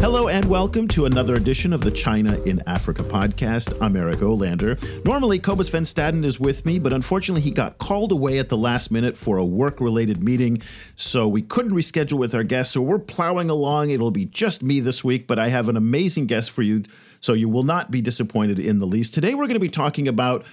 Hello and welcome to another edition of the China in Africa podcast. I'm Eric Olander. Normally, Kobus van Staden is with me, but unfortunately he got called away at the last minute for a work-related meeting, so we couldn't reschedule with our guest, so we're plowing along. It'll be just me this week, but I have an amazing guest for you, so you will not be disappointed in the least. Today, we're going to be talking about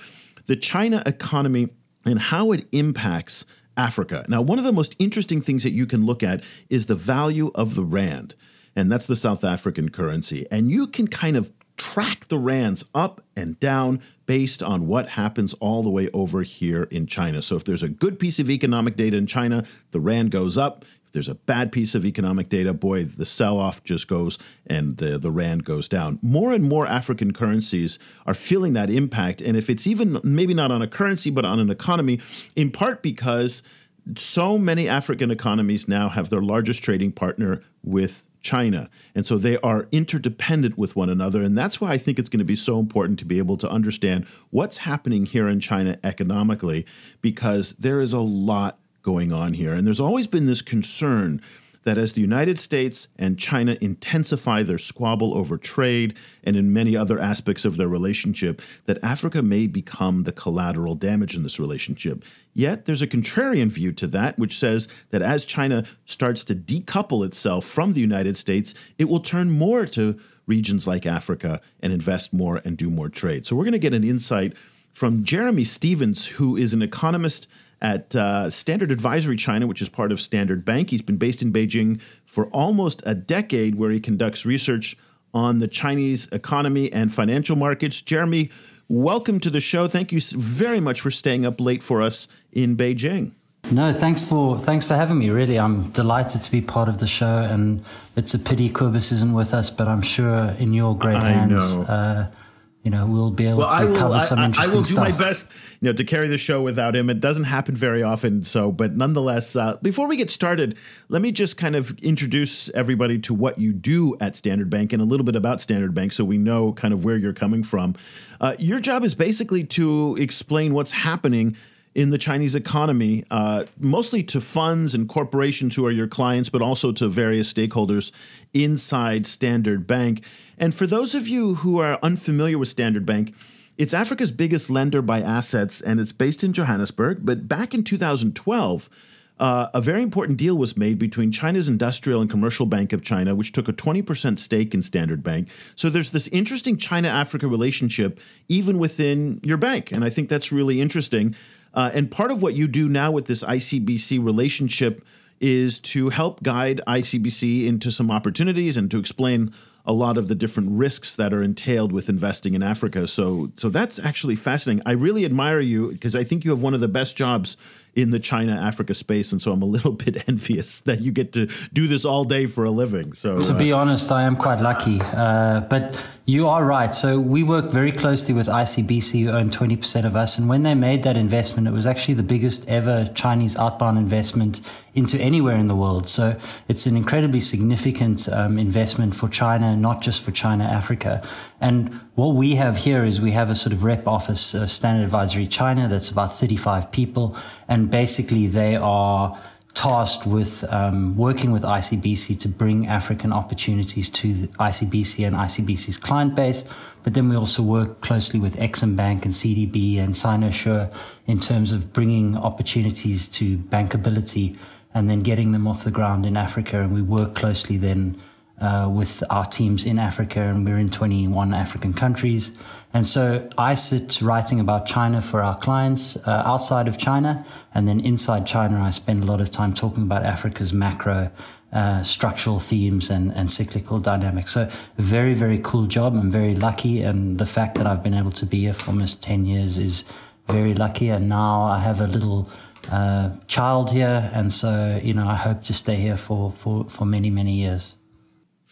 the China economy and how it impacts Africa. Now, one of the most interesting things that you can look at is the value of the rand. And that's the South African currency. And you can kind of track the rands up and down based on what happens all the way over here in China. So if there's a good piece of economic data in China, the rand goes up. If there's a bad piece of economic data, boy, the sell-off just goes and the rand goes down. More and more African currencies are feeling that impact. And if it's even maybe not on a currency, but on an economy, in part because so many African economies now have their largest trading partner with China. And so they are interdependent with one another. And that's why I think it's going to be so important to be able to understand what's happening here in China economically, because there is a lot going on here. And there's always been this concern that as the United States and China intensify their squabble over trade and in many other aspects of their relationship, that Africa may become the collateral damage in this relationship. Yet there's a contrarian view to that, which says that as China starts to decouple itself from the United States, it will turn more to regions like Africa and invest more and do more trade. So we're going to get an insight from Jeremy Stevens, who is an economist at Standard Advisory China, which is part of Standard Bank. He's been based in Beijing for almost a decade, where he conducts research on the Chinese economy and financial markets. Jeremy, welcome to the show. Thank you very much for staying up late for us in Beijing. No, thanks for having me, really. I'm delighted to be part of the show, and it's a pity Kobus isn't with us, but I'm sure in your great hands... we'll be able to cover some interesting stuff. I will do my best, to carry the show without him. It doesn't happen very often, but nonetheless, before we get started, let me just kind of introduce everybody to what you do at Standard Bank and a little bit about Standard Bank, so we know kind of where you're coming from. Your job is basically to explain what's happening in the Chinese economy, mostly to funds and corporations who are your clients, but also to various stakeholders inside Standard Bank. And for those of you who are unfamiliar with Standard Bank, it's Africa's biggest lender by assets, and it's based in Johannesburg. But back in 2012, a very important deal was made between China's Industrial and Commercial Bank of China, which took a 20% stake in Standard Bank. So there's this interesting China-Africa relationship even within your bank, and I think that's really interesting. And part of what you do now with this ICBC relationship is to help guide ICBC into some opportunities and to explain a lot of the different risks that are entailed with investing in Africa. So that's actually fascinating. I really admire you because I think you have one of the best jobs in the China-Africa space. And so I'm a little bit envious that you get to do this all day for a living. So to be honest, I am quite lucky. But you are right. So we work very closely with ICBC, who own 20% of us. And when they made that investment, it was actually the biggest ever Chinese outbound investment into anywhere in the world. So it's an incredibly significant investment for China, not just for China, Africa. And what we have here is we have a sort of rep office, Standard Advisory China, that's about 35 people. And basically they are tasked with working with ICBC to bring African opportunities to the ICBC and ICBC's client base. But then we also work closely with Exim Bank and CDB and SinoSure in terms of bringing opportunities to bankability and then getting them off the ground in Africa. And we work closely then with our teams in Africa, and we're in 21 African countries. And so I sit writing about China for our clients outside of China, and then inside China I spend a lot of time talking about Africa's macro structural themes and cyclical dynamics. So very, very cool job. I'm very lucky, and the fact that I've been able to be here for almost 10 years is very lucky, and now I have a little child here, and so I hope to stay here for many, many years.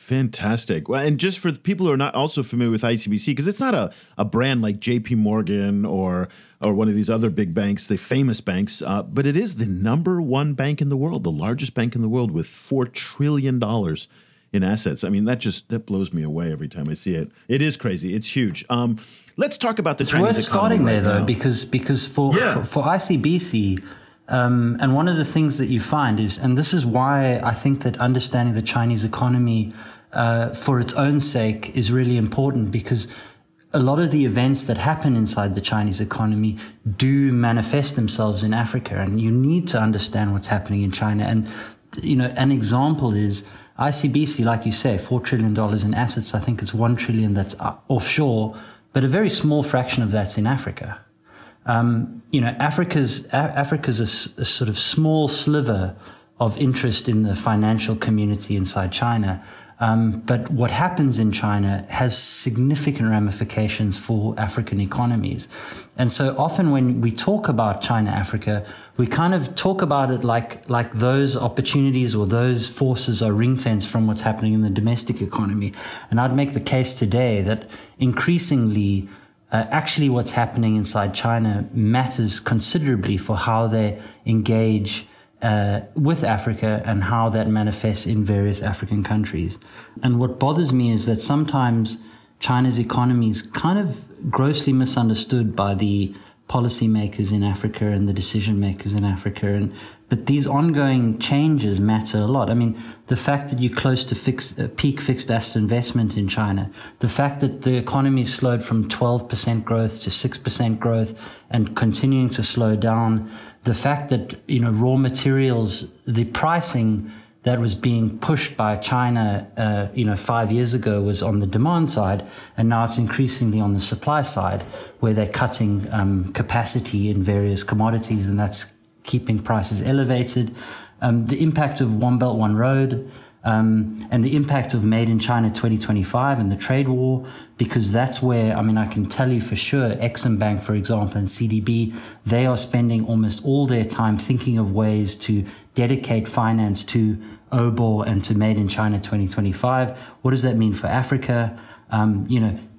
Fantastic. Well, and just for the people who are not also familiar with ICBC, because it's not a brand like JP Morgan or one of these other big banks, the famous banks, but it is the number one bank in the world, the largest bank in the world with $4 trillion in assets. I mean, that blows me away every time I see it. It is crazy. It's huge. Let's talk about the Chinese economy. It's worth starting there, though, because for ICBC, and one of the things that you find is, and this is why I think that understanding the Chinese economy for its own sake is really important, because a lot of the events that happen inside the Chinese economy do manifest themselves in Africa, and you need to understand what's happening in China. And, you know, an example is ICBC, like you say, $4 trillion in assets. I think it's $1 trillion that's offshore, but a very small fraction of that's in Africa. You know, Africa's a sort of small sliver of interest in the financial community inside China. But what happens in China has significant ramifications for African economies. And so often when we talk about China-Africa, we kind of talk about it like those opportunities or those forces are ring-fenced from what's happening in the domestic economy. And I'd make the case today that increasingly, actually what's happening inside China matters considerably for how they engage with Africa and how that manifests in various African countries. And what bothers me is that sometimes China's economy is kind of grossly misunderstood by the policymakers in Africa and the decision makers in Africa. But these ongoing changes matter a lot. I mean, the fact that you're close to peak fixed asset investment in China, the fact that the economy slowed from 12% growth to 6% growth and continuing to slow down, the fact that, you know, raw materials, the pricing that was being pushed by China, 5 years ago was on the demand side, and now it's increasingly on the supply side, where they're cutting capacity in various commodities, and that's keeping prices elevated. The impact of One Belt One Road, and the impact of Made in China 2025 and the trade war, because that's where, I mean, I can tell you for sure, Exim Bank, for example, and CDB, they are spending almost all their time thinking of ways to dedicate finance to OBOR and to Made in China 2025. What does that mean for Africa?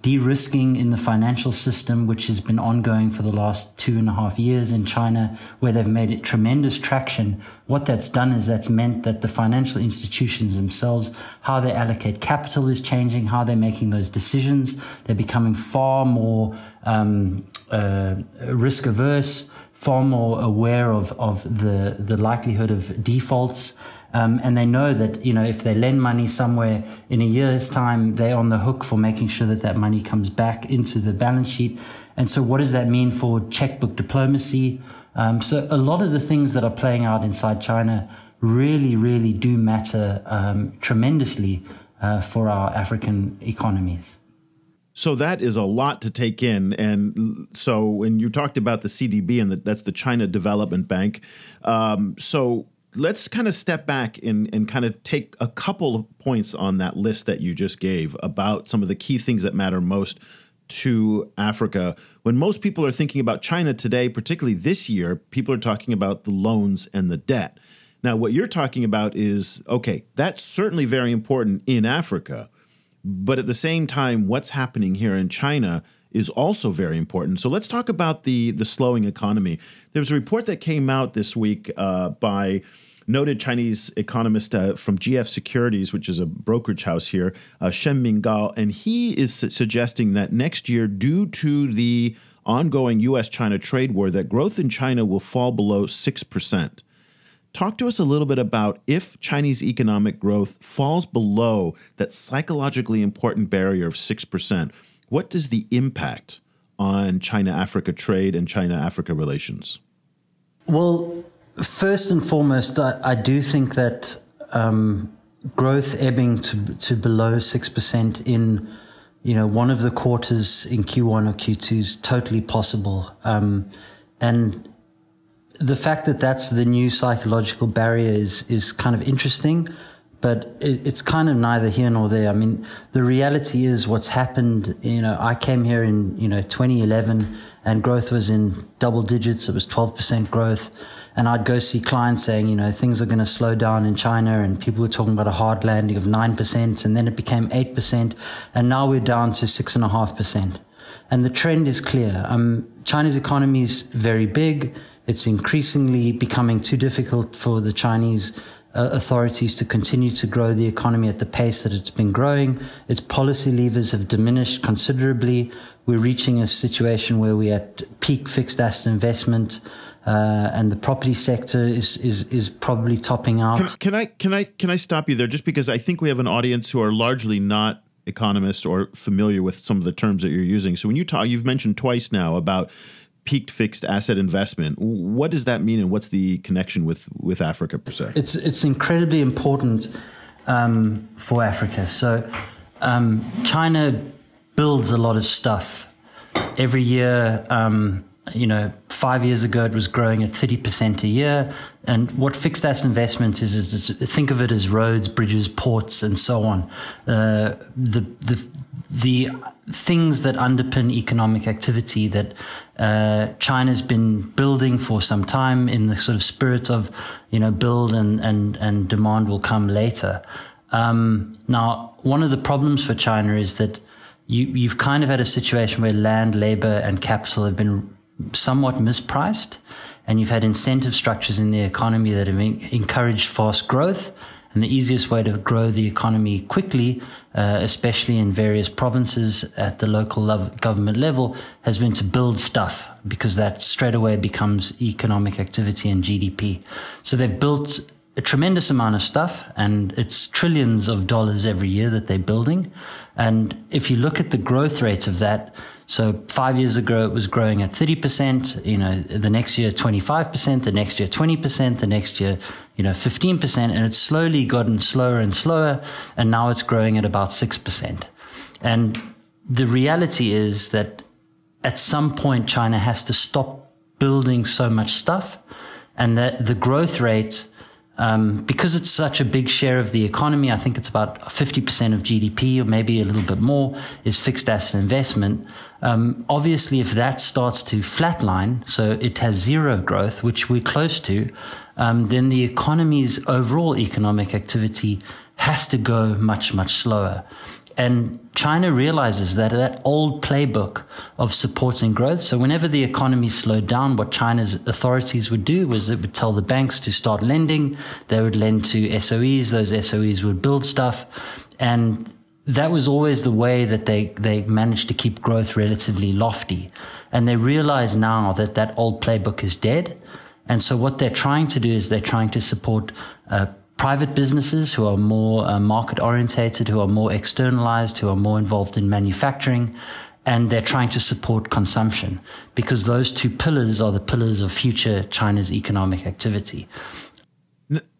De-risking in the financial system, which has been ongoing for the last 2.5 years in China, where they've made it tremendous traction. What that's done is that's meant that the financial institutions themselves, how they allocate capital is changing, how they're making those decisions. They're becoming far more risk averse, far more aware of the likelihood of defaults. And they know that, you know, if they lend money somewhere in a year's time, they're on the hook for making sure that that money comes back into the balance sheet. And so what does that mean for checkbook diplomacy? So a lot of the things that are playing out inside China really, really do matter tremendously for our African economies. So that is a lot to take in. And so when you talked about the CDB, and that's the China Development Bank, let's kind of step back and kind of take a couple of points on that list that you just gave about some of the key things that matter most to Africa. When most people are thinking about China today, particularly this year, people are talking about the loans and the debt. Now, what you're talking about is, okay, that's certainly very important in Africa, but at the same time, what's happening here in China is also very important. So let's talk about the slowing economy. There was a report that came out this week by noted Chinese economist from GF Securities, which is a brokerage house here, Shen Mingao, and he is suggesting that next year, due to the ongoing U.S.-China trade war, that growth in China will fall below 6%. Talk to us a little bit about if Chinese economic growth falls below that psychologically important barrier of 6%. What is the impact on China-Africa trade and China-Africa relations? Well, first and foremost, I do think that growth ebbing to below 6% in, you know, one of the quarters in Q1 or Q2 is totally possible. And the fact that that's the new psychological barrier is kind of interesting. But it's kind of neither here nor there. I mean, the reality is what's happened, you know, I came here in, 2011 and growth was in double digits. It was 12% growth. And I'd go see clients saying, things are going to slow down in China. And people were talking about a hard landing of 9%. And then it became 8%. And now we're down to 6.5%. And the trend is clear. China's economy is very big. It's increasingly becoming too difficult for the Chinese authorities to continue to grow the economy at the pace that it's been growing. Its policy levers have diminished considerably. We're reaching a situation where we're at peak fixed asset investment, and the property sector is probably topping out. Can I stop you there just because I think we have an audience who are largely not economists or familiar with some of the terms that you're using. So when you talk, you've mentioned twice now about peaked fixed asset investment. What does that mean, and what's the connection with Africa per se? It's incredibly important for Africa. So China builds a lot of stuff every year. 5 years ago it was growing at 30% a year. And what fixed asset investment is think of it as roads, bridges, ports, and so on. The things that underpin economic activity that China's been building for some time in the sort of spirit of, build and demand will come later. Now, one of the problems for China is that you've kind of had a situation where land, labor, and capital have been somewhat mispriced, and you've had incentive structures in the economy that have encouraged fast growth. And the easiest way to grow the economy quickly, especially in various provinces at the local government level, has been to build stuff, because that straight away becomes economic activity and GDP. So they've built a tremendous amount of stuff, and it's trillions of dollars every year that they're building. And if you look at the growth rates of that, so 5 years ago, it was growing at 30%, the next year, 25%, the next year, 20%, the next year, 15%, and it's slowly gotten slower and slower, and now it's growing at about 6%. And the reality is that at some point, China has to stop building so much stuff, and that the growth rate, because it's such a big share of the economy, I think it's about 50% of GDP or maybe a little bit more, is fixed asset investment. Obviously, if that starts to flatline, so it has zero growth, which we're close to, then the economy's overall economic activity has to go much, much slower. And China realizes that old playbook of supporting growth. So whenever the economy slowed down, what China's authorities would do was it would tell the banks to start lending. They would lend to SOEs. Those SOEs would build stuff. And that was always the way that they managed to keep growth relatively lofty. And they realize now that old playbook is dead. And so what they're trying to do is they're trying to support private businesses who are more market orientated, who are more externalized, who are more involved in manufacturing, and they're trying to support consumption, because those two pillars are the pillars of future China's economic activity.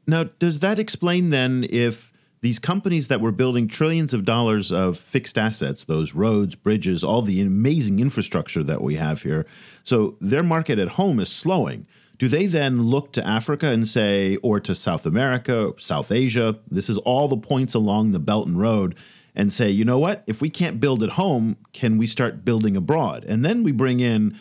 Now, does that explain then if these companies that were building trillions of dollars of fixed assets, those roads, bridges, all the amazing infrastructure that we have here, so their market at home is slowing? Do they then look to Africa and say, or to South America, South Asia, this is all the points along the Belt and Road, and say, you know what, if we can't build at home, can we start building abroad? And then we bring in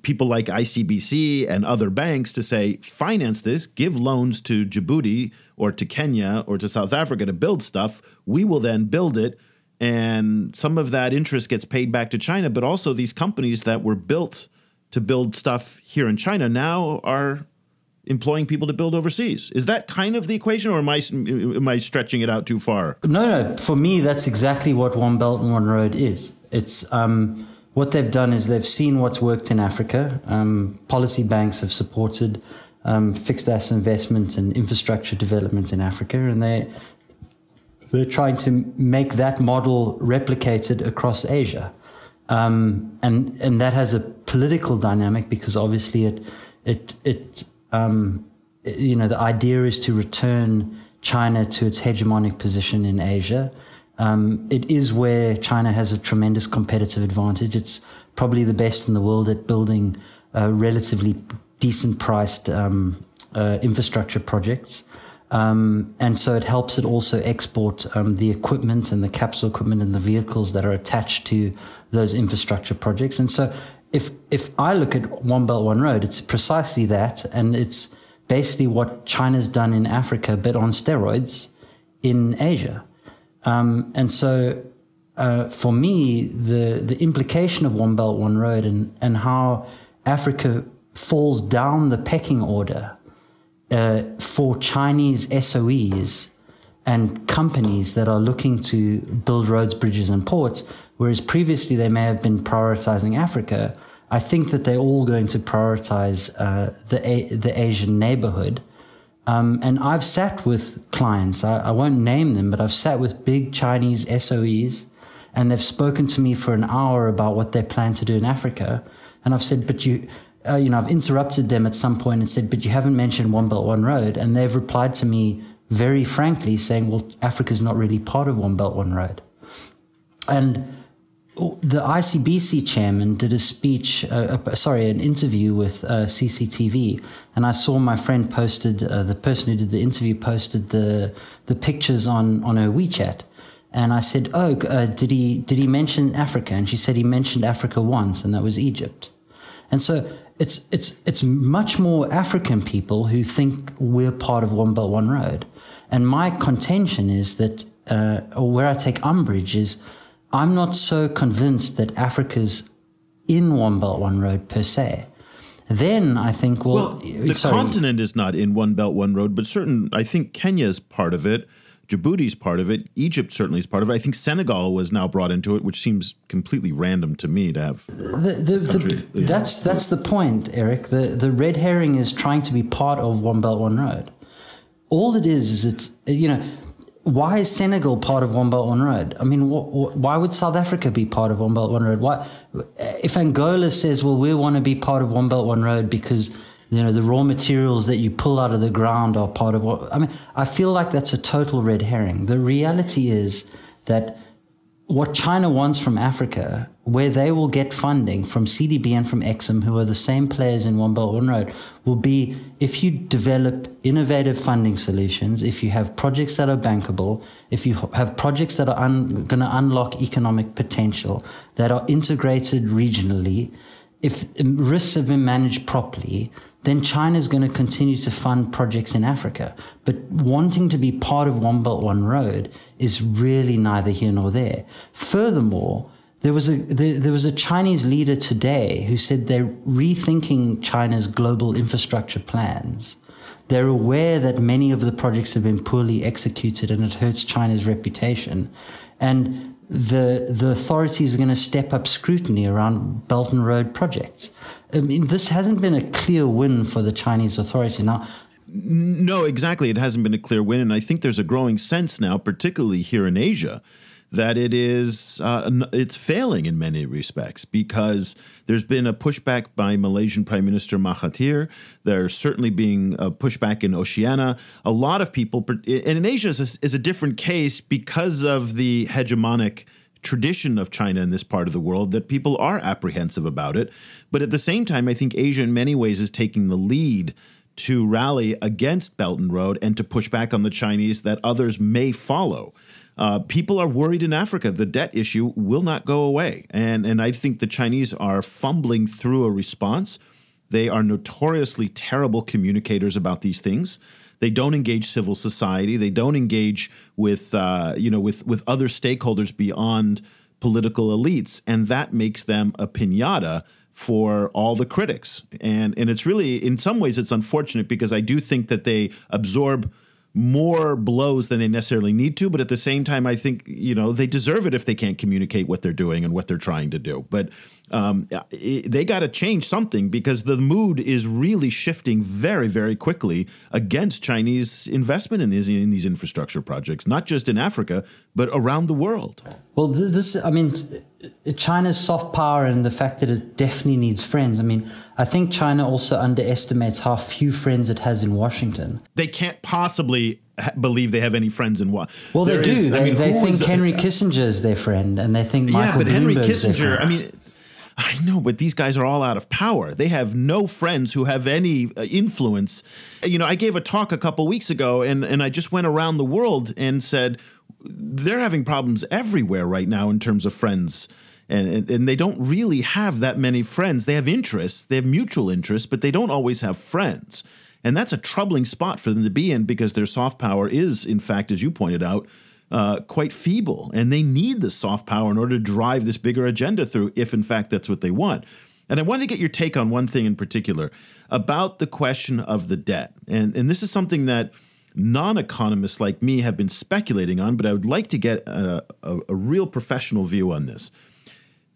people like ICBC and other banks to say, finance this, give loans to Djibouti or to Kenya or to South Africa to build stuff. We will then build it. And some of that interest gets paid back to China, but also these companies that were built to build stuff here in China now are employing people to build overseas. Is that kind of the equation, or am I stretching it out too far? No. For me, that's exactly what One Belt and One Road is. It's what they've done is they've seen what's worked in Africa. Policy banks have supported fixed asset investment and infrastructure development in Africa, and they're trying to make that model replicated across Asia. And that has a political dynamic, because obviously the idea is to return China to its hegemonic position in Asia. It is where China has a tremendous competitive advantage. It's probably the best in the world at building relatively decent priced infrastructure projects. And so it helps it also export the equipment and the capital equipment and the vehicles that are attached to those infrastructure projects. And so if I look at One Belt One Road, it's precisely that, and it's basically what China's done in Africa, but on steroids in Asia. And so for me, the implication of One Belt One Road and how Africa falls down the pecking order for Chinese SOEs and companies that are looking to build roads, bridges, and ports, whereas previously they may have been prioritizing Africa, I think that they're all going to prioritize the Asian neighborhood. And I've sat with clients, I won't name them, but I've sat with big Chinese SOEs, and they've spoken to me for an hour about what they plan to do in Africa. And I've said, but I've interrupted them at some point and said, but you haven't mentioned One Belt, One Road. And they've replied to me very frankly saying, well, Africa's not really part of One Belt, One Road. And the ICBC chairman did a speech, an interview with CCTV. And I saw my friend posted, the person who did the interview posted the pictures on her WeChat. And I said, did he mention Africa? And she said he mentioned Africa once, and that was Egypt. And so it's much more African people who think we're part of One Belt One Road. And my contention is that, or where I take umbrage is, I'm not so convinced that Africa's in One Belt One Road per se. Then I think, continent is not in One Belt One Road, but I think Kenya's part of it. Djibouti's part of it. Egypt certainly is part of it. I think Senegal was now brought into it, which seems completely random to me to have. That's the point, Eric. The red herring is trying to be part of One Belt One Road. All it is it's, why is Senegal part of One Belt One Road? I mean, why would South Africa be part of One Belt One Road? Why, if Angola says, well, we want to be part of One Belt One Road because the raw materials that you pull out of the ground are part of I feel like that's a total red herring. The reality is that what China wants from Africa, where they will get funding from CDB and from Exim, who are the same players in One Belt One Road, will be if you develop innovative funding solutions, if you have projects that are bankable, if you have projects that are going to unlock economic potential, that are integrated regionally, if risks have been managed properly, then China's going to continue to fund projects in Africa. But wanting to be part of One Belt, One Road is really neither here nor there. Furthermore, there was a Chinese leader today who said they're rethinking China's global infrastructure plans. They're aware that many of the projects have been poorly executed and it hurts China's reputation. And the authorities are going to step up scrutiny around Belt and Road projects. I mean, this hasn't been a clear win for the Chinese authority now. No, exactly. It hasn't been a clear win. And I think there's a growing sense now, particularly here in Asia, that it is it's failing in many respects because there's been a pushback by Malaysian Prime Minister Mahathir. There's certainly being a pushback in Oceania. A lot of people, and in Asia is a different case because of the hegemonic tradition of China in this part of the world that people are apprehensive about it. But at the same time, I think Asia in many ways is taking the lead to rally against Belt and Road and to push back on the Chinese that others may follow. People are worried in Africa. The debt issue will not go away. And I think the Chinese are fumbling through a response. They are notoriously terrible communicators about these things. They don't engage civil society. They don't engage with other stakeholders beyond political elites. And that makes them a piñata for all the critics. And it's really, in some ways, it's unfortunate because I do think that they absorb more blows than they necessarily need to. But at the same time, I think, they deserve it if they can't communicate what they're doing and what they're trying to do. But they got to change something because the mood is really shifting very, very quickly against Chinese investment in these infrastructure projects, not just in Africa, but around the world. Well, China's soft power and the fact that it definitely needs friends. I mean, I think China also underestimates how few friends it has in Washington. They can't possibly believe they have any friends in Washington. Well, they do. They think Henry Kissinger is their friend, and they think Michael Bloomberg is their friend. Yeah, but Henry Kissinger, I know, but these guys are all out of power. They have no friends who have any influence. You know, I gave a talk a couple weeks ago, and I just went around the world and said, they're having problems everywhere right now in terms of friends. And they don't really have that many friends. They have interests, they have mutual interests, but they don't always have friends. And that's a troubling spot for them to be in because their soft power is, in fact, as you pointed out, quite feeble. And they need the soft power in order to drive this bigger agenda through, if in fact that's what they want. And I wanted to get your take on one thing in particular about the question of the debt. And this is something that non-economists like me have been speculating on, but I would like to get a real professional view on this.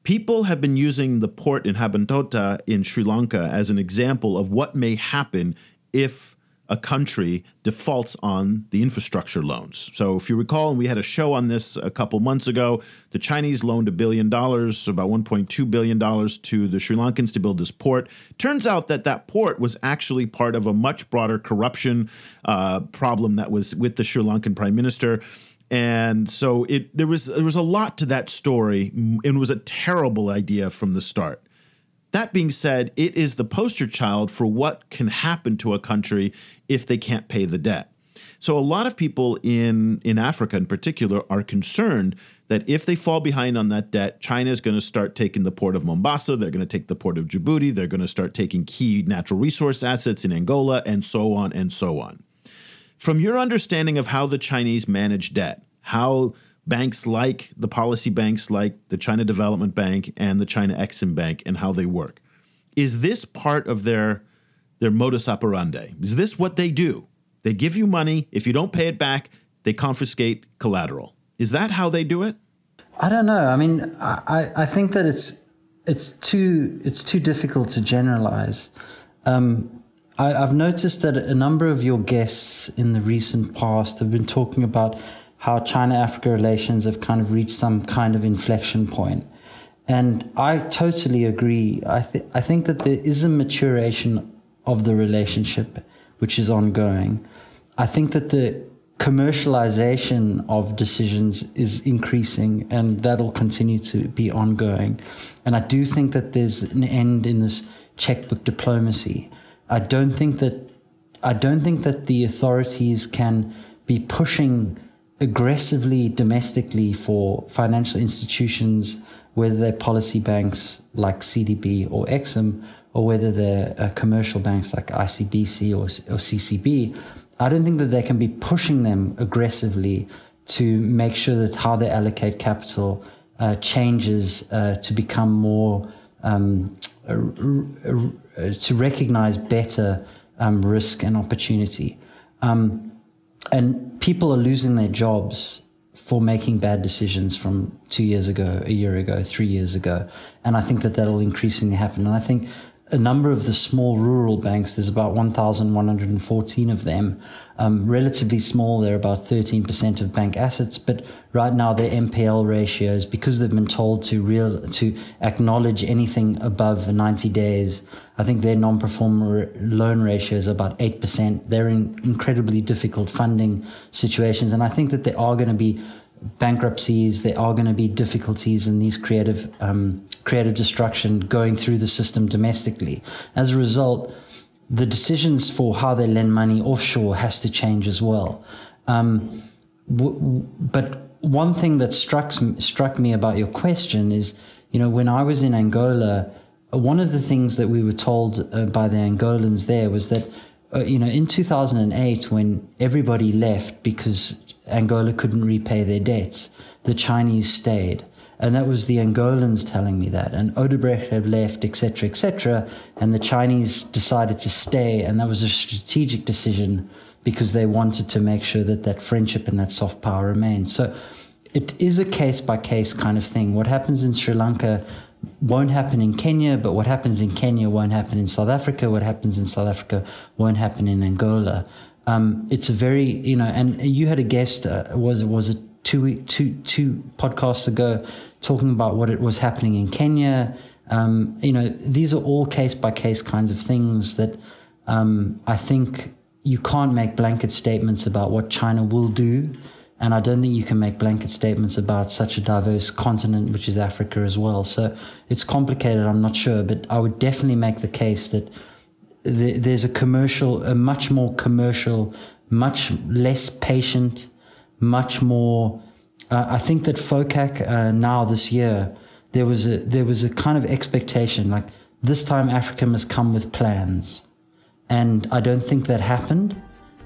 People have been using the port in Hambantota in Sri Lanka as an example of what may happen if a country defaults on the infrastructure loans. So if you recall, and we had a show on this a couple months ago, the Chinese loaned $1 billion, about $1.2 billion to the Sri Lankans to build this port. Turns out that that port was actually part of a much broader corruption problem that was with the Sri Lankan prime minister. And so there was a lot to that story, and it was a terrible idea from the start. That being said, it is the poster child for what can happen to a country if they can't pay the debt. So a lot of people in Africa in particular are concerned that if they fall behind on that debt, China is going to start taking the port of Mombasa, they're going to take the port of Djibouti, they're going to start taking key natural resource assets in Angola, and so on and so on. From your understanding of how the Chinese manage debt, how banks like the policy banks like the China Development Bank and the China Exim Bank and how they work, is this part of their modus operandi? Is this what they do? They give you money. If you don't pay it back, they confiscate collateral. Is that how they do it? I don't know. I mean, I think that it's too difficult to generalize. I've noticed that a number of your guests in the recent past have been talking about how China-Africa relations have kind of reached some kind of inflection point. And I totally agree. I think that there is a maturation of the relationship, which is ongoing. I think that the commercialization of decisions is increasing, and that'll continue to be ongoing. And I do think that there's an end in this checkbook diplomacy. I don't think that the authorities can be pushing aggressively domestically for financial institutions, whether they're policy banks like CDB or Exim, or whether they're commercial banks like ICBC or CCB. I don't think that they can be pushing them aggressively to make sure that how they allocate capital changes to become more to recognize better risk and opportunity. And people are losing their jobs for making bad decisions from 2 years ago, a year ago, 3 years ago. And I think that that'll increasingly happen. And I think a number of the small rural banks, there's about 1,114 of them, relatively small, they're about 13% of bank assets. But right now their NPL ratios, because they've been told to acknowledge anything above 90 days, I think their non-performing loan ratio is about 8%. They're in incredibly difficult funding situations. And I think that there are going to be bankruptcies, there are going to be difficulties in these creative destruction going through the system domestically. As a result, the decisions for how they lend money offshore has to change as well. But one thing that struck me about your question is, you know, when I was in Angola, one of the things that we were told by the Angolans there was that, you know, in 2008, when everybody left because Angola couldn't repay their debts, the Chinese stayed. And that was the Angolans telling me that. And Odebrecht had left, et cetera, and the Chinese decided to stay. And that was a strategic decision because they wanted to make sure that that friendship and that soft power remained. So it is a case-by-case kind of thing. What happens in Sri Lanka won't happen in Kenya, but what happens in Kenya won't happen in South Africa. What happens in South Africa won't happen in Angola. It's a very, you know, and you had a guest, was it two podcasts ago, talking about what it was happening in Kenya. You know, these are all case by case kinds of things that I think you can't make blanket statements about what China will do And I don't think you can make blanket statements about such a diverse continent, which is Africa as well. So it's complicated, I'm not sure. But I would definitely make the case that there's a much more commercial, much less patient, much more... I think that FOCAC now this year, there was a kind of expectation, like this time Africa must come with plans. And I don't think that happened.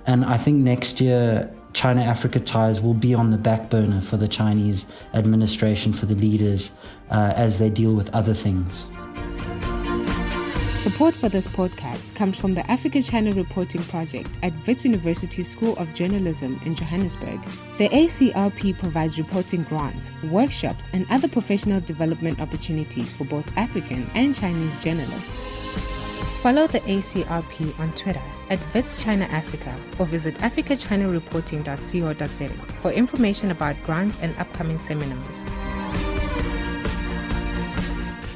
And I think next year... China-Africa ties will be on the back burner for the Chinese administration, for the leaders, as they deal with other things. Support for this podcast comes from the Africa-China Reporting Project at Wits University School of Journalism in Johannesburg. The ACRP provides reporting grants, workshops, and other professional development opportunities for both African and Chinese journalists. Follow the ACRP on Twitter at Wits China Africa or visit africachinareporting.co.za for information about grants and upcoming seminars.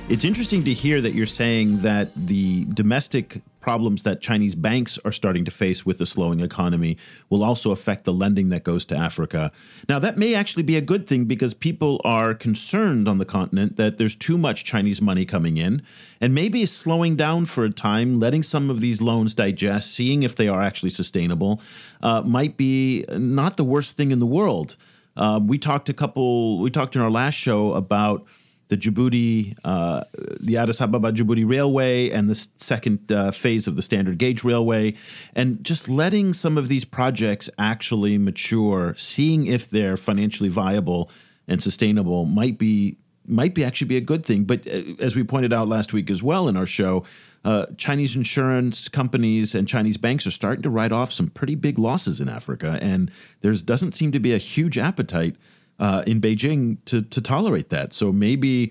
It's interesting to hear that you're saying that the domestic problems that Chinese banks are starting to face with the slowing economy will also affect the lending that goes to Africa. Now, that may actually be a good thing because people are concerned on the continent that there's too much Chinese money coming in, and maybe slowing down for a time, letting some of these loans digest, seeing if they are actually sustainable, might be not the worst thing in the world. We talked in our last show about the Addis Ababa-Djibouti Railway and the second phase of the standard gauge railway, and just letting some of these projects actually mature, seeing if they're financially viable and sustainable might actually be a good thing. But as we pointed out last week as well in our show, Chinese insurance companies and Chinese banks are starting to write off some pretty big losses in Africa, and there doesn't seem to be a huge appetite in Beijing to tolerate that. So maybe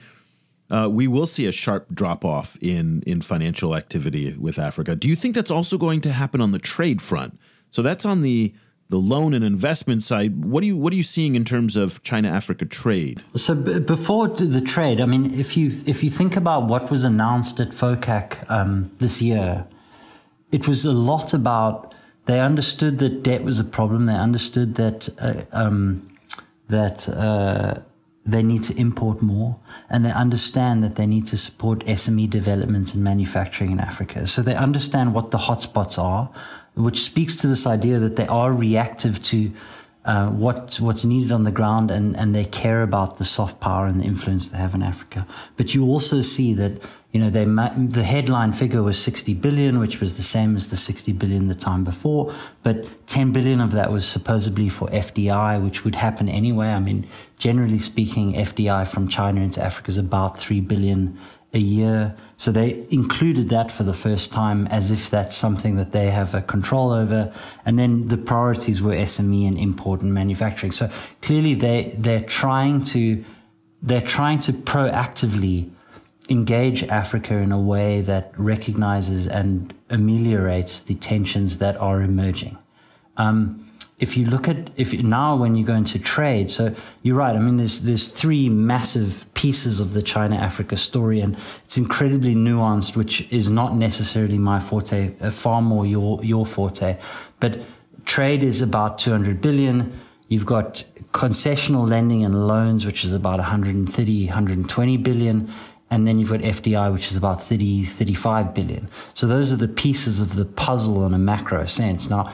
we will see a sharp drop-off in financial activity with Africa. Do you think that's also going to happen on the trade front? So that's on the loan and investment side. What are you seeing in terms of China-Africa trade? So before the trade, I mean, if you think about what was announced at FOCAC this year, it was a lot about they understood that debt was a problem. They understood that... that they need to import more, and they understand that they need to support SME development and manufacturing in Africa. So they understand what the hotspots are, which speaks to this idea that they are reactive to what's needed on the ground, and they care about the soft power and the influence they have in Africa. But you also see that, you know, the headline figure was 60 billion, which was the same as the 60 billion the time before, but 10 billion of that was supposedly for FDI, which would happen anyway. I mean, generally speaking, FDI from China into Africa is about 3 billion a year. So they included that for the first time as if that's something that they have a control over. And then the priorities were SME and import and manufacturing. So clearly they're trying to proactively engage Africa in a way that recognizes and ameliorates the tensions that are emerging. If you look at now when you go into trade, so you're right. I mean, there's three massive pieces of the China-Africa story, and it's incredibly nuanced, which is not necessarily my forte, far more your forte. But trade is about 200 billion. You've got concessional lending and loans, which is about 130, 120 billion. And then you've got FDI, which is about 30, 35 billion. So those are the pieces of the puzzle in a macro sense. Now,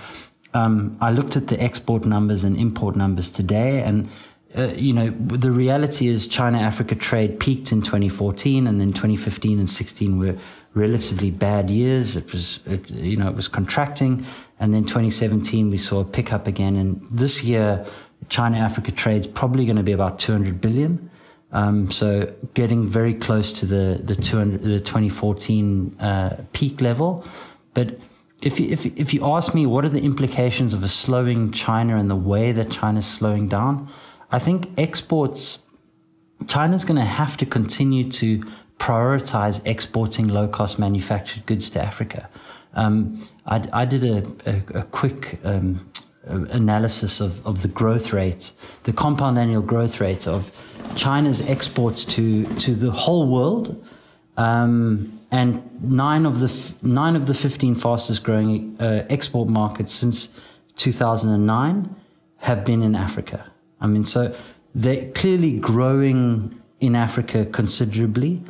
I looked at the export numbers and import numbers today, and the reality is China-Africa trade peaked in 2014, and then 2015 and 16 were relatively bad years. It was contracting, and then 2017 we saw a pickup again, and this year China-Africa trade's probably going to be about 200 billion. So getting very close to the 2014 peak level. But if you ask me what are the implications of a slowing China and the way that China's slowing down, I think exports, China's going to have to continue to prioritize exporting low-cost manufactured goods to Africa. I did a quick analysis of the growth rates, the compound annual growth rates of China's exports to the whole world, and nine of the 15 fastest growing export markets since 2009 have been in Africa. I mean, so they're clearly growing in Africa considerably,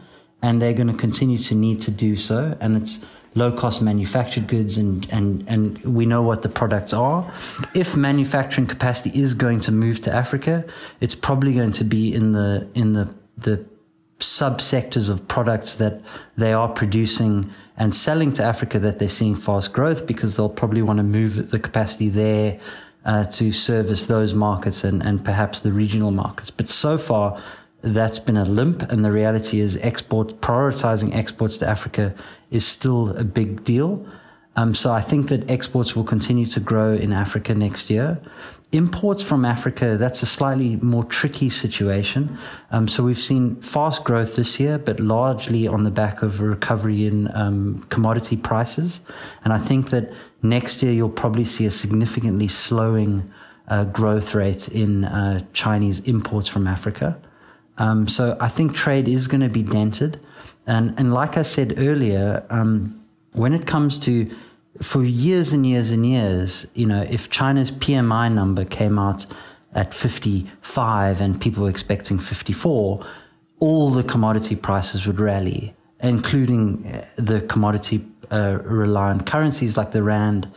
and they're going to continue to need to do so. And it's low-cost manufactured goods, and we know what the products are. If manufacturing capacity is going to move to Africa, it's probably going to be in the subsectors of products that they are producing and selling to Africa that they're seeing fast growth, because they'll probably want to move the capacity there to service those markets and perhaps the regional markets. But so far, that's been a limp, and the reality is prioritizing exports to Africa is still a big deal. So I think that exports will continue to grow in Africa next year. Imports from Africa, that's a slightly more tricky situation. So we've seen fast growth this year, but largely on the back of a recovery in commodity prices. And I think that next year you'll probably see a significantly slowing growth rate in Chinese imports from Africa. So I think trade is going to be dented. And like I said earlier, when it comes to, for years and years and years, you know, if China's PMI number came out at 55 and people were expecting 54, all the commodity prices would rally, including the commodity reliant currencies like the rand,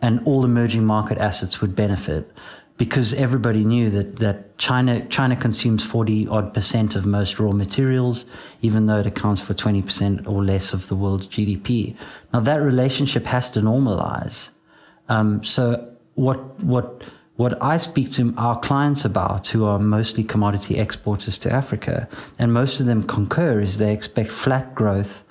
and all emerging market assets would benefit, because everybody knew that China consumes 40-odd% of most raw materials, even though it accounts for 20% or less of the world's GDP. Now that relationship has to normalize. So what I speak to our clients about, who are mostly commodity exporters to Africa, and most of them concur, is they expect flat growth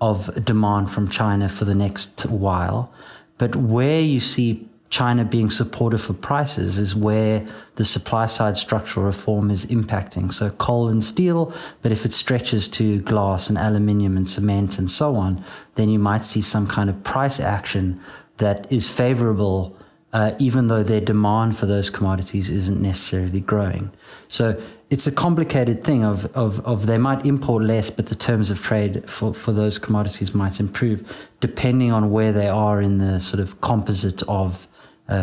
of demand from China for the next while. But where you see China being supportive for prices is where the supply side structural reform is impacting. So coal and steel, but if it stretches to glass and aluminium and cement and so on, then you might see some kind of price action that is favorable, even though their demand for those commodities isn't necessarily growing. So it's a complicated thing of they might import less, but the terms of trade for those commodities might improve, depending on where they are in the sort of composite of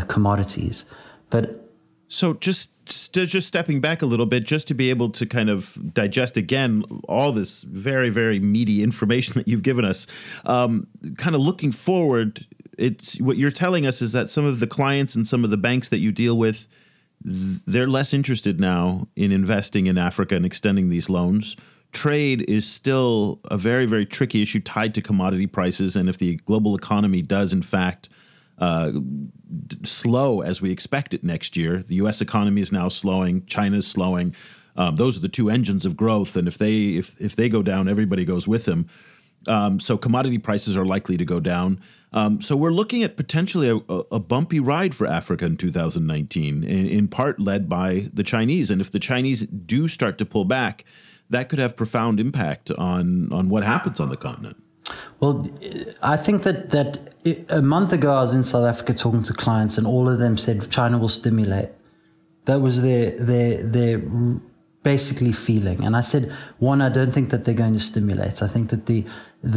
commodities. But so just stepping back a little bit, just to be able to kind of digest again all this very, very meaty information that you've given us, kind of looking forward, it's what you're telling us is that some of the clients and some of the banks that you deal with, they're less interested now in investing in Africa and extending these loans. Trade is still a very, very tricky issue tied to commodity prices, and if the global economy does in fact slow as we expect it next year. The U.S. economy is now slowing. China's slowing. Those are the two engines of growth. And if they go down, everybody goes with them. So commodity prices are likely to go down. So we're looking at potentially a bumpy ride for Africa in 2019, in part led by the Chinese. And if the Chinese do start to pull back, that could have profound impact on what happens on the continent. Well, I think that a month ago I was in South Africa talking to clients, and all of them said China will stimulate. That was their basically feeling. And I said, one, I don't think that they're going to stimulate. I think that the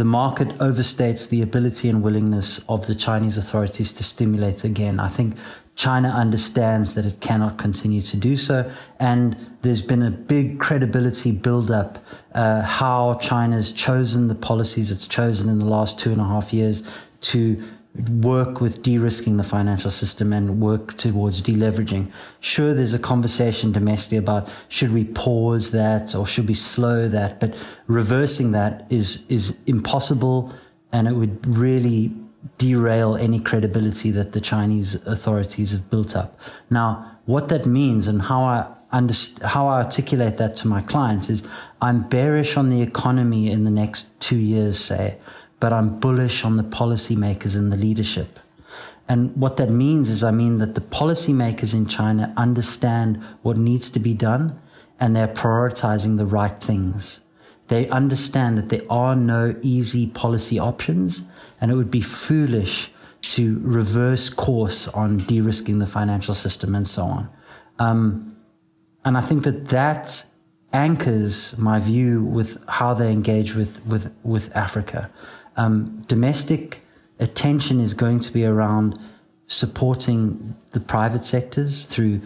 market overstates the ability and willingness of the Chinese authorities to stimulate again. I think China understands that it cannot continue to do so, and there's been a big credibility build-up, how China's chosen the policies it's chosen in the last 2.5 years to work with de-risking the financial system and work towards deleveraging. Sure, there's a conversation domestically about should we pause that or should we slow that, but reversing that is impossible, and it would really derail any credibility that the Chinese authorities have built up. Now, what that means and how I articulate that to my clients is I'm bearish on the economy in the next 2 years, say, but I'm bullish on the policymakers and the leadership. And what that means is that the policymakers in China understand what needs to be done, and they're prioritizing the right things. They understand that there are no easy policy options, and it would be foolish to reverse course on de-risking the financial system and so on. And I think that anchors my view with how they engage with Africa. Domestic attention is going to be around supporting the private sectors through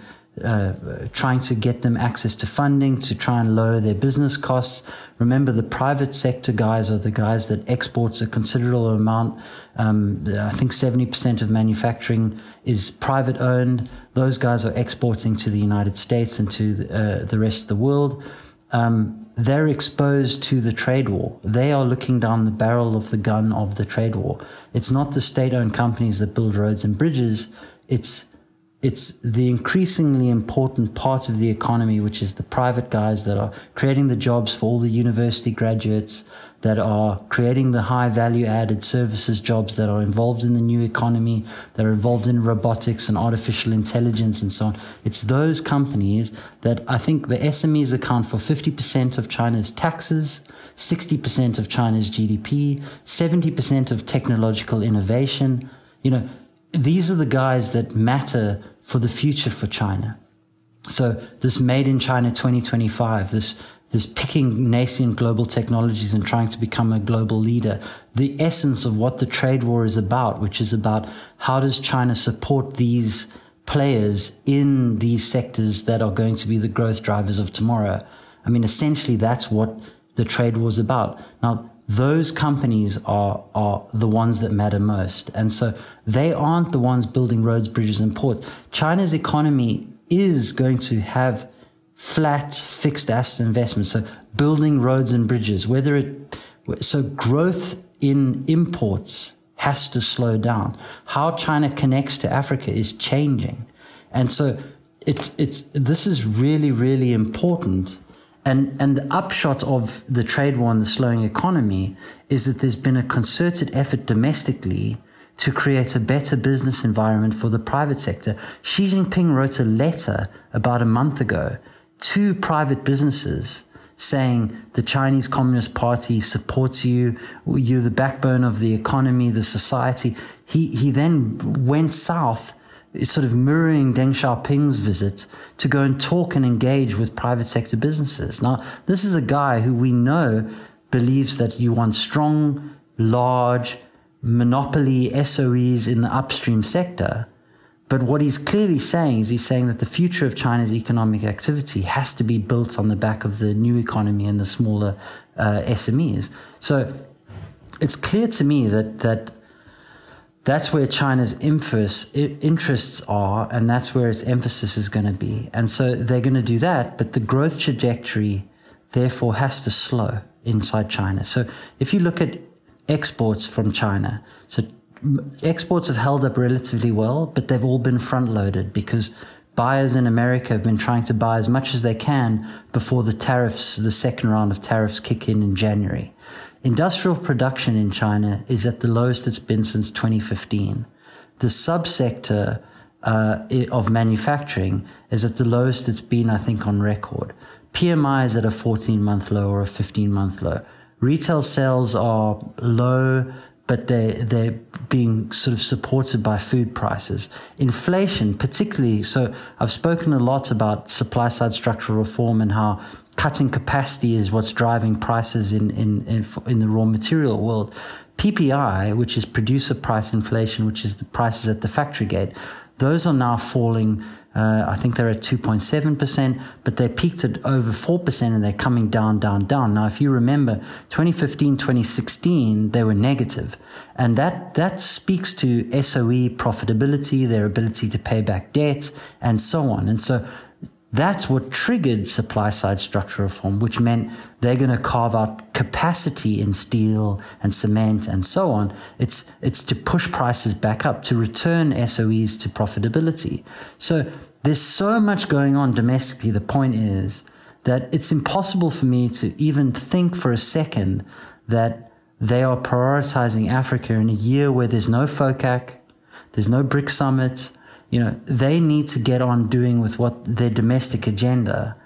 trying to get them access to funding, to try and lower their business costs. Remember, the private sector guys are the guys that exports a considerable amount. I think 70% of manufacturing is private owned. Those guys are exporting to the United States and to the rest of the world. They're exposed to the trade war. They are looking down the barrel of the gun of the trade war. It's not the state-owned companies that build roads and bridges. It's the increasingly important part of the economy, which is the private guys that are creating the jobs for all the university graduates, that are creating the high value-added services jobs, that are involved in the new economy, that are involved in robotics and artificial intelligence and so on. It's those companies that I think the SMEs account for 50% of China's taxes, 60% of China's GDP, 70% of technological innovation. You know, these are the guys that matter for the future for China. So this Made in China 2025, this picking nascent global technologies and trying to become a global leader, the essence of what the trade war is about, which is about how does China support these players in these sectors that are going to be the growth drivers of tomorrow. I mean, essentially, that's what the trade war is about. Now, those companies are the ones that matter most. And so they aren't the ones building roads, bridges, and ports. China's economy is going to have flat fixed asset investments. So building roads and bridges, so growth in imports has to slow down. How China connects to Africa is changing. And so this is really, really important. And the upshot of the trade war and the slowing economy is that there's been a concerted effort domestically to create a better business environment for the private sector. Xi Jinping wrote a letter about a month ago to private businesses saying the Chinese Communist Party supports you, you're the backbone of the economy, the society. He then went south, sort of mirroring Deng Xiaoping's visit, to go and talk and engage with private sector businesses. Now, this is a guy who we know believes that you want strong, large, monopoly SOEs in the upstream sector. But what he's clearly saying is he's saying that the future of China's economic activity has to be built on the back of the new economy and the smaller SMEs. So it's clear to me that's where China's interests are, and that's where its emphasis is going to be. And so they're going to do that, but the growth trajectory, therefore, has to slow inside China. So if you look at exports from China, so exports have held up relatively well, but they've all been front-loaded because buyers in America have been trying to buy as much as they can before the second round of tariffs kick in January. Industrial production in China is at the lowest it's been since 2015. The subsector of manufacturing is at the lowest it's been, I think, on record. PMI is at a 14-month low or a 15-month low. Retail sales are low, but they're being sort of supported by food prices. Inflation, particularly, so I've spoken a lot about supply-side structural reform and how cutting capacity is what's driving prices in the raw material world. PPI, which is producer price inflation, which is the prices at the factory gate, those are now falling. I think they're at 2.7%, but they peaked at over 4% and they're coming down. Now, if you remember, 2015, 2016, they were negative. And that speaks to SOE profitability, their ability to pay back debt, and so on. And so that's what triggered supply-side structural reform, which meant they're going to carve out capacity in steel and cement and so on. It's to push prices back up, to return SOEs to profitability. So there's so much going on domestically. The point is that it's impossible for me to even think for a second that they are prioritizing Africa in a year where there's no FOCAC, there's no BRICS summit. You know, they need to get on doing with what their domestic agenda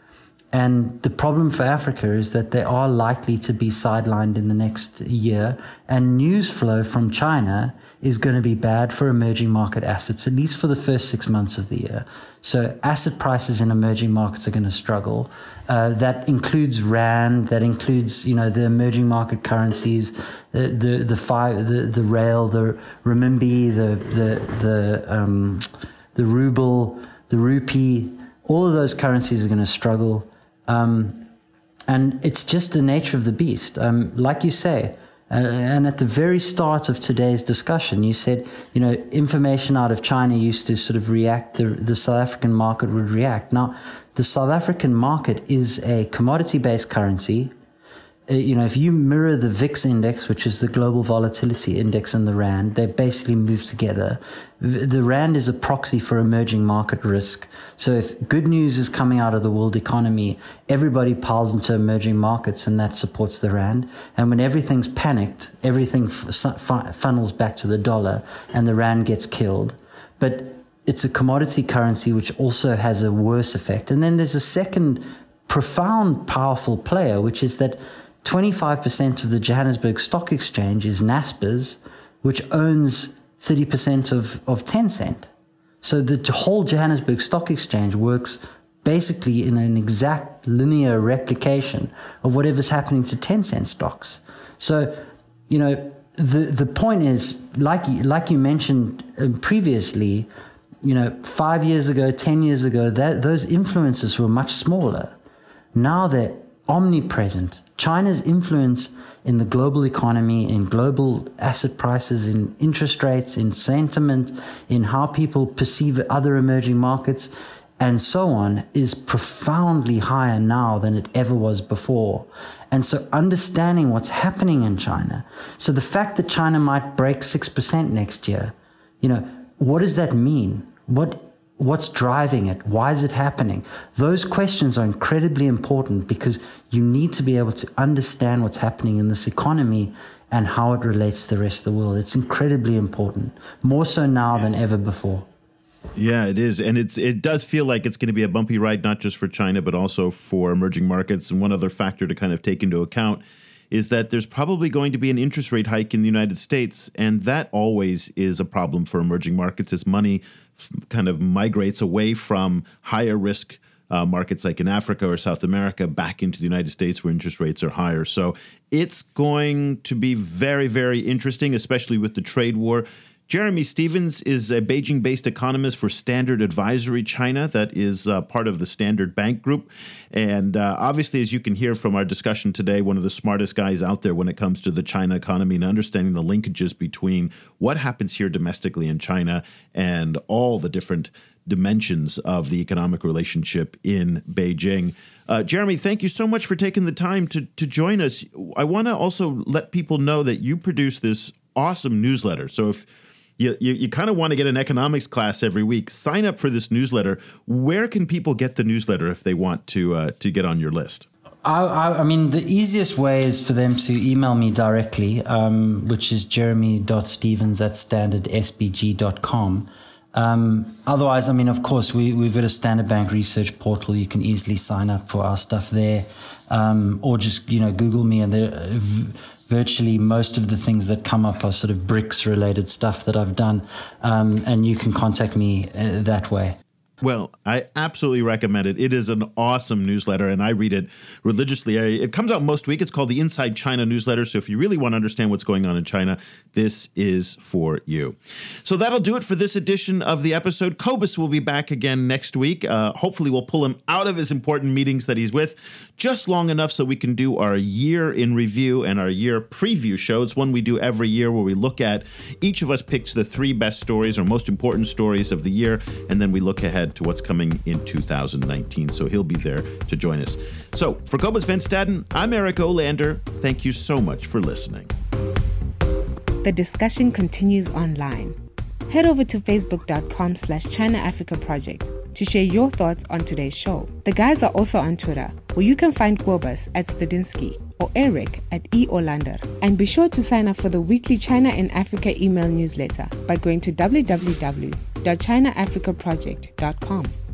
And the problem for Africa is that they are likely to be sidelined in the next year. And news flow from China is going to be bad for emerging market assets, at least for the first 6 months of the year. So asset prices in emerging markets are going to struggle. That includes rand, that includes, you know, the emerging market currencies, the rail, the renminbi, the ruble, the rupee. All of those currencies are going to struggle. And it's just the nature of the beast. Like you say, and at the very start of today's discussion, you said, you know, information out of China used to sort of react, the South African market would react. Now, the South African market is a commodity-based currency. You know, if you mirror the VIX index, which is the global volatility index, and the rand, they basically move together. The rand is a proxy for emerging market risk. So if good news is coming out of the world economy, everybody piles into emerging markets, and that supports the rand. And when everything's panicked, everything funnels back to the dollar, and the rand gets killed. But it's a commodity currency, which also has a worse effect. And then there's a second profound, powerful player, which is that 25% of the Johannesburg Stock Exchange is Naspers, which owns 30% of Tencent. So the whole Johannesburg Stock Exchange works basically in an exact linear replication of whatever's happening to Tencent stocks. So, you know, the point is, like you mentioned previously, you know, 5 years ago, 10 years ago, those influences were much smaller. Now they're omnipresent. China's influence in the global economy, in global asset prices, in interest rates, in sentiment, in how people perceive other emerging markets, and so on, is profoundly higher now than it ever was before. And so understanding what's happening in China. So the fact that China might break 6% next year, you know, what does that mean? What's driving it? Why is it happening? Those questions are incredibly important, because you need to be able to understand what's happening in this economy and how it relates to the rest of the world. It's incredibly important, more so now than ever before. Yeah, it is. And it does feel like it's going to be a bumpy ride, not just for China, but also for emerging markets. And one other factor to kind of take into account is that there's probably going to be an interest rate hike in the United States. And that always is a problem for emerging markets, as money kind of migrates away from higher risk markets like in Africa or South America back into the United States, where interest rates are higher. So it's going to be very, very interesting, especially with the trade war. Jeremy Stevens is a Beijing-based economist for Standard Advisory China, that is part of the Standard Bank Group. And obviously, as you can hear from our discussion today, one of the smartest guys out there when it comes to the China economy and understanding the linkages between what happens here domestically in China and all the different dimensions of the economic relationship in Beijing. Jeremy, thank you so much for taking the time to join us. I want to also let people know that you produce this awesome newsletter. So if You kind of want to get an economics class every week, sign up for this newsletter. Where can people get the newsletter if they want to get on your list? I mean, the easiest way is for them to email me directly, which is jeremy.stevens@standardsbg.com. Otherwise, I mean, of course, we've got a Standard Bank research portal. You can easily sign up for our stuff there, or just, you know, Google me, and there. Virtually most of the things that come up are sort of BRICS related stuff that I've done. And you can contact me that way. Well, I absolutely recommend it. It is an awesome newsletter, and I read it religiously. It comes out most week. It's called the Inside China Newsletter. So if you really want to understand what's going on in China, this is for you. So that'll do it for this edition of the episode. Kobus will be back again next week. Hopefully we'll pull him out of his important meetings that he's with just long enough so we can do our year in review and our year preview show. It's one we do every year where we look at, each of us picks the three best stories or most important stories of the year, and then we look ahead to what's coming in 2019. So he'll be there to join us. So for Kobus van Staden, I'm Eric Olander. Thank you so much for listening. The discussion continues online. Head over to facebook.com/China Africa Project to share your thoughts on today's show. The guys are also on Twitter, where you can find Kobus @Stadinsky or Eric @EOlander. And be sure to sign up for the weekly China and Africa email newsletter by going to www.ChinaAfricaProject.com.